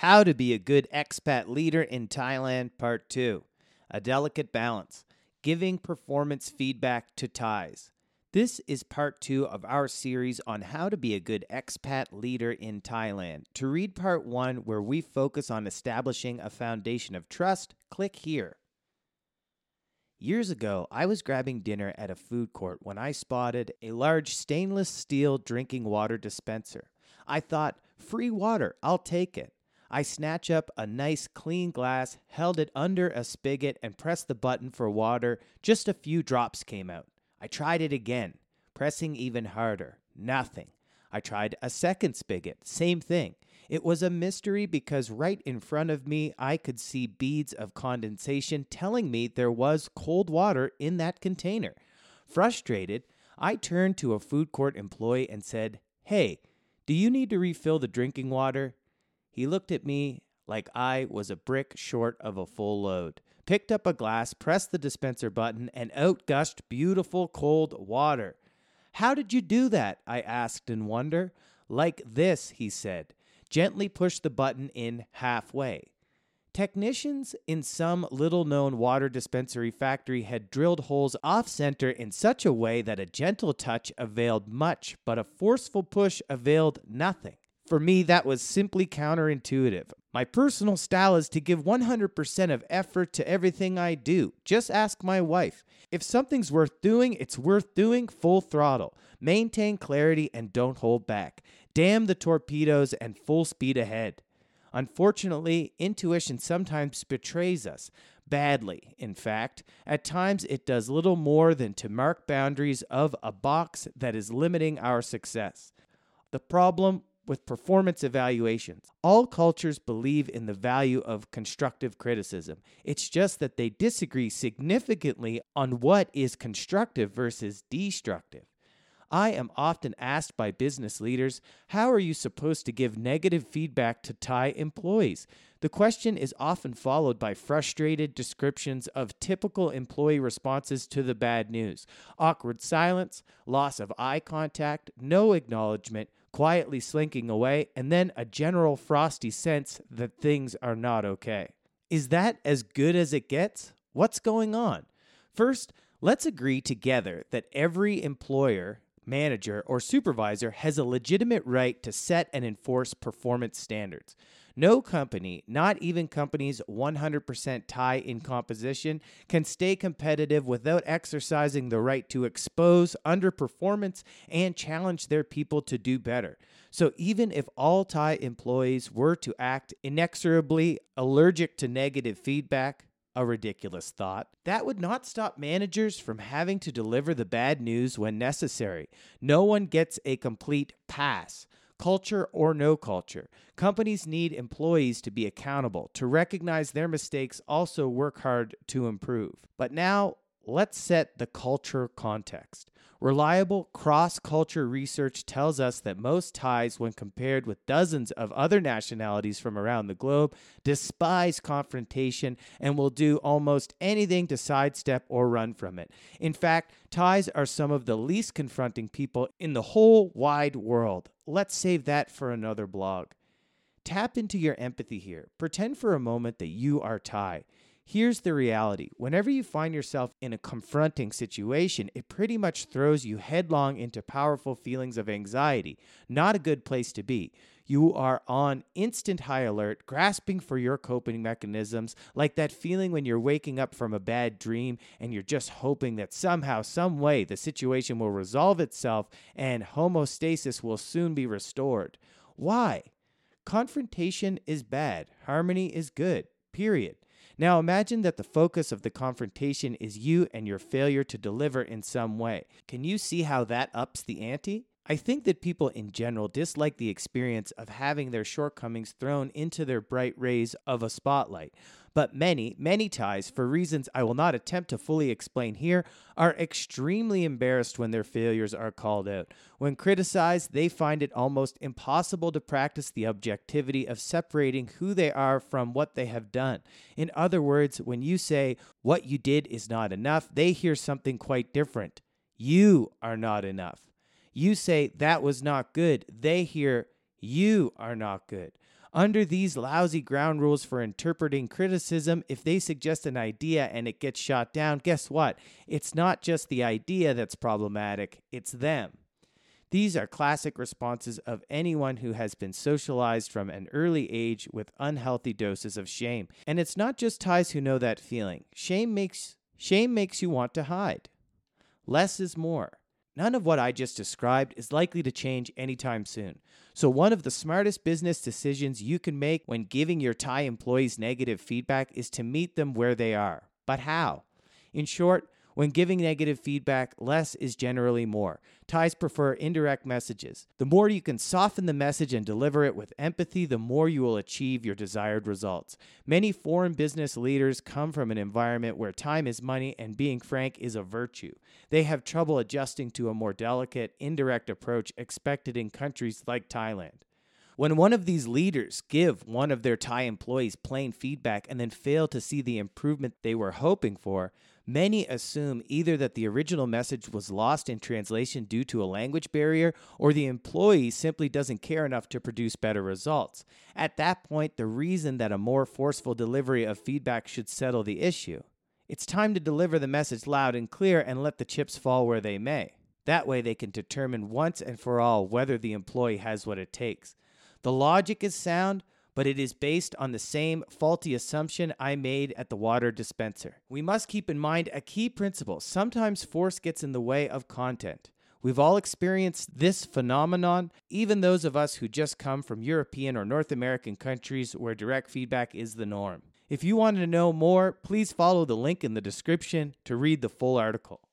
How to Be a Good Expat Leader in Thailand, Part 2. A Delicate Balance, Giving Performance Feedback to Thais. This is Part 2 of our series on how to be a good expat leader in Thailand. To read Part 1, where we focus on establishing a foundation of trust, click here. Years ago, I was grabbing dinner at a food court when I spotted a large stainless steel drinking water dispenser. I thought, free water, I'll take it. I snatched up a nice clean glass, held it under a spigot, and pressed the button for water. Just a few drops came out. I tried it again, pressing even harder. Nothing. I tried a second spigot. Same thing. It was a mystery because right in front of me, I could see beads of condensation telling me there was cold water in that container. Frustrated, I turned to a food court employee and said, "Hey, do you need to refill the drinking water?" He looked at me like I was a brick short of a full load, picked up a glass, pressed the dispenser button, and out gushed beautiful cold water. "How did you do that?" I asked in wonder. "Like this," he said. Gently pushed the button in halfway. Technicians in some little-known water dispensary factory had drilled holes off-center in such a way that a gentle touch availed much, but a forceful push availed nothing. For me, that was simply counterintuitive. My personal style is to give 100% of effort to everything I do. Just ask my wife. If something's worth doing, it's worth doing full throttle. Maintain clarity and don't hold back. Damn the torpedoes and full speed ahead. Unfortunately, intuition sometimes betrays us. Badly, in fact. At times, it does little more than to mark boundaries of a box that is limiting our success. The problem with performance evaluations. All cultures believe in the value of constructive criticism. It's just that they disagree significantly on what is constructive versus destructive. I am often asked by business leaders, how are you supposed to give negative feedback to Thai employees? The question is often followed by frustrated descriptions of typical employee responses to the bad news. Awkward silence, loss of eye contact, no acknowledgement, quietly slinking away, and then a general frosty sense that things are not okay. Is that as good as it gets? What's going on? First, let's agree together that every employer, manager, or supervisor has a legitimate right to set and enforce performance standards. No company, not even companies 100% Thai in composition, can stay competitive without exercising the right to expose underperformance and challenge their people to do better. So even if all Thai employees were to act inexorably allergic to negative feedback, a ridiculous thought, that would not stop managers from having to deliver the bad news when necessary. No one gets a complete pass. Culture or no culture, companies need employees to be accountable, to recognize their mistakes, also work hard to improve. But now, let's set the culture context. Reliable cross-culture research tells us that most Thais, when compared with dozens of other nationalities from around the globe, despise confrontation and will do almost anything to sidestep or run from it. In fact, Thais are some of the least confronting people in the whole wide world. Let's save that for another blog. Tap into your empathy here. Pretend for a moment that you are Thai. Here's the reality. Whenever you find yourself in a confronting situation, it pretty much throws you headlong into powerful feelings of anxiety. Not a good place to be. You are on instant high alert, grasping for your coping mechanisms, like that feeling when you're waking up from a bad dream and you're just hoping that somehow, some way, the situation will resolve itself and homeostasis will soon be restored. Why? Confrontation is bad. Harmony is good. Period. Now imagine that the focus of the confrontation is you and your failure to deliver in some way. Can you see how that ups the ante? I think that people in general dislike the experience of having their shortcomings thrown into their bright rays of a spotlight. But many, many Thais, for reasons I will not attempt to fully explain here, are extremely embarrassed when their failures are called out. When criticized, they find it almost impossible to practice the objectivity of separating who they are from what they have done. In other words, when you say, "What you did is not enough," they hear something quite different. "You are not enough." You say, "That was not good." They hear, "You are not good." Under these lousy ground rules for interpreting criticism, if they suggest an idea and it gets shot down, guess what? It's not just the idea that's problematic, it's them. These are classic responses of anyone who has been socialized from an early age with unhealthy doses of shame. And it's not just Thais who know that feeling. Shame makes you want to hide. Less is more. None of what I just described is likely to change anytime soon. So one of the smartest business decisions you can make when giving your Thai employees negative feedback is to meet them where they are. But how? In short, when giving negative feedback, less is generally more. Thais prefer indirect messages. The more you can soften the message and deliver it with empathy, the more you will achieve your desired results. Many foreign business leaders come from an environment where time is money and being frank is a virtue. They have trouble adjusting to a more delicate, indirect approach expected in countries like Thailand. When one of these leaders give one of their Thai employees plain feedback and then fail to see the improvement they were hoping for, many assume either that the original message was lost in translation due to a language barrier or the employee simply doesn't care enough to produce better results. At that point, the reason that a more forceful delivery of feedback should settle the issue. It's time to deliver the message loud and clear and let the chips fall where they may. That way they can determine once and for all whether the employee has what it takes. The logic is sound, but it is based on the same faulty assumption I made at the water dispenser. We must keep in mind a key principle. Sometimes force gets in the way of content. We've all experienced this phenomenon, even those of us who just come from European or North American countries where direct feedback is the norm. If you want to know more, please follow the link in the description to read the full article.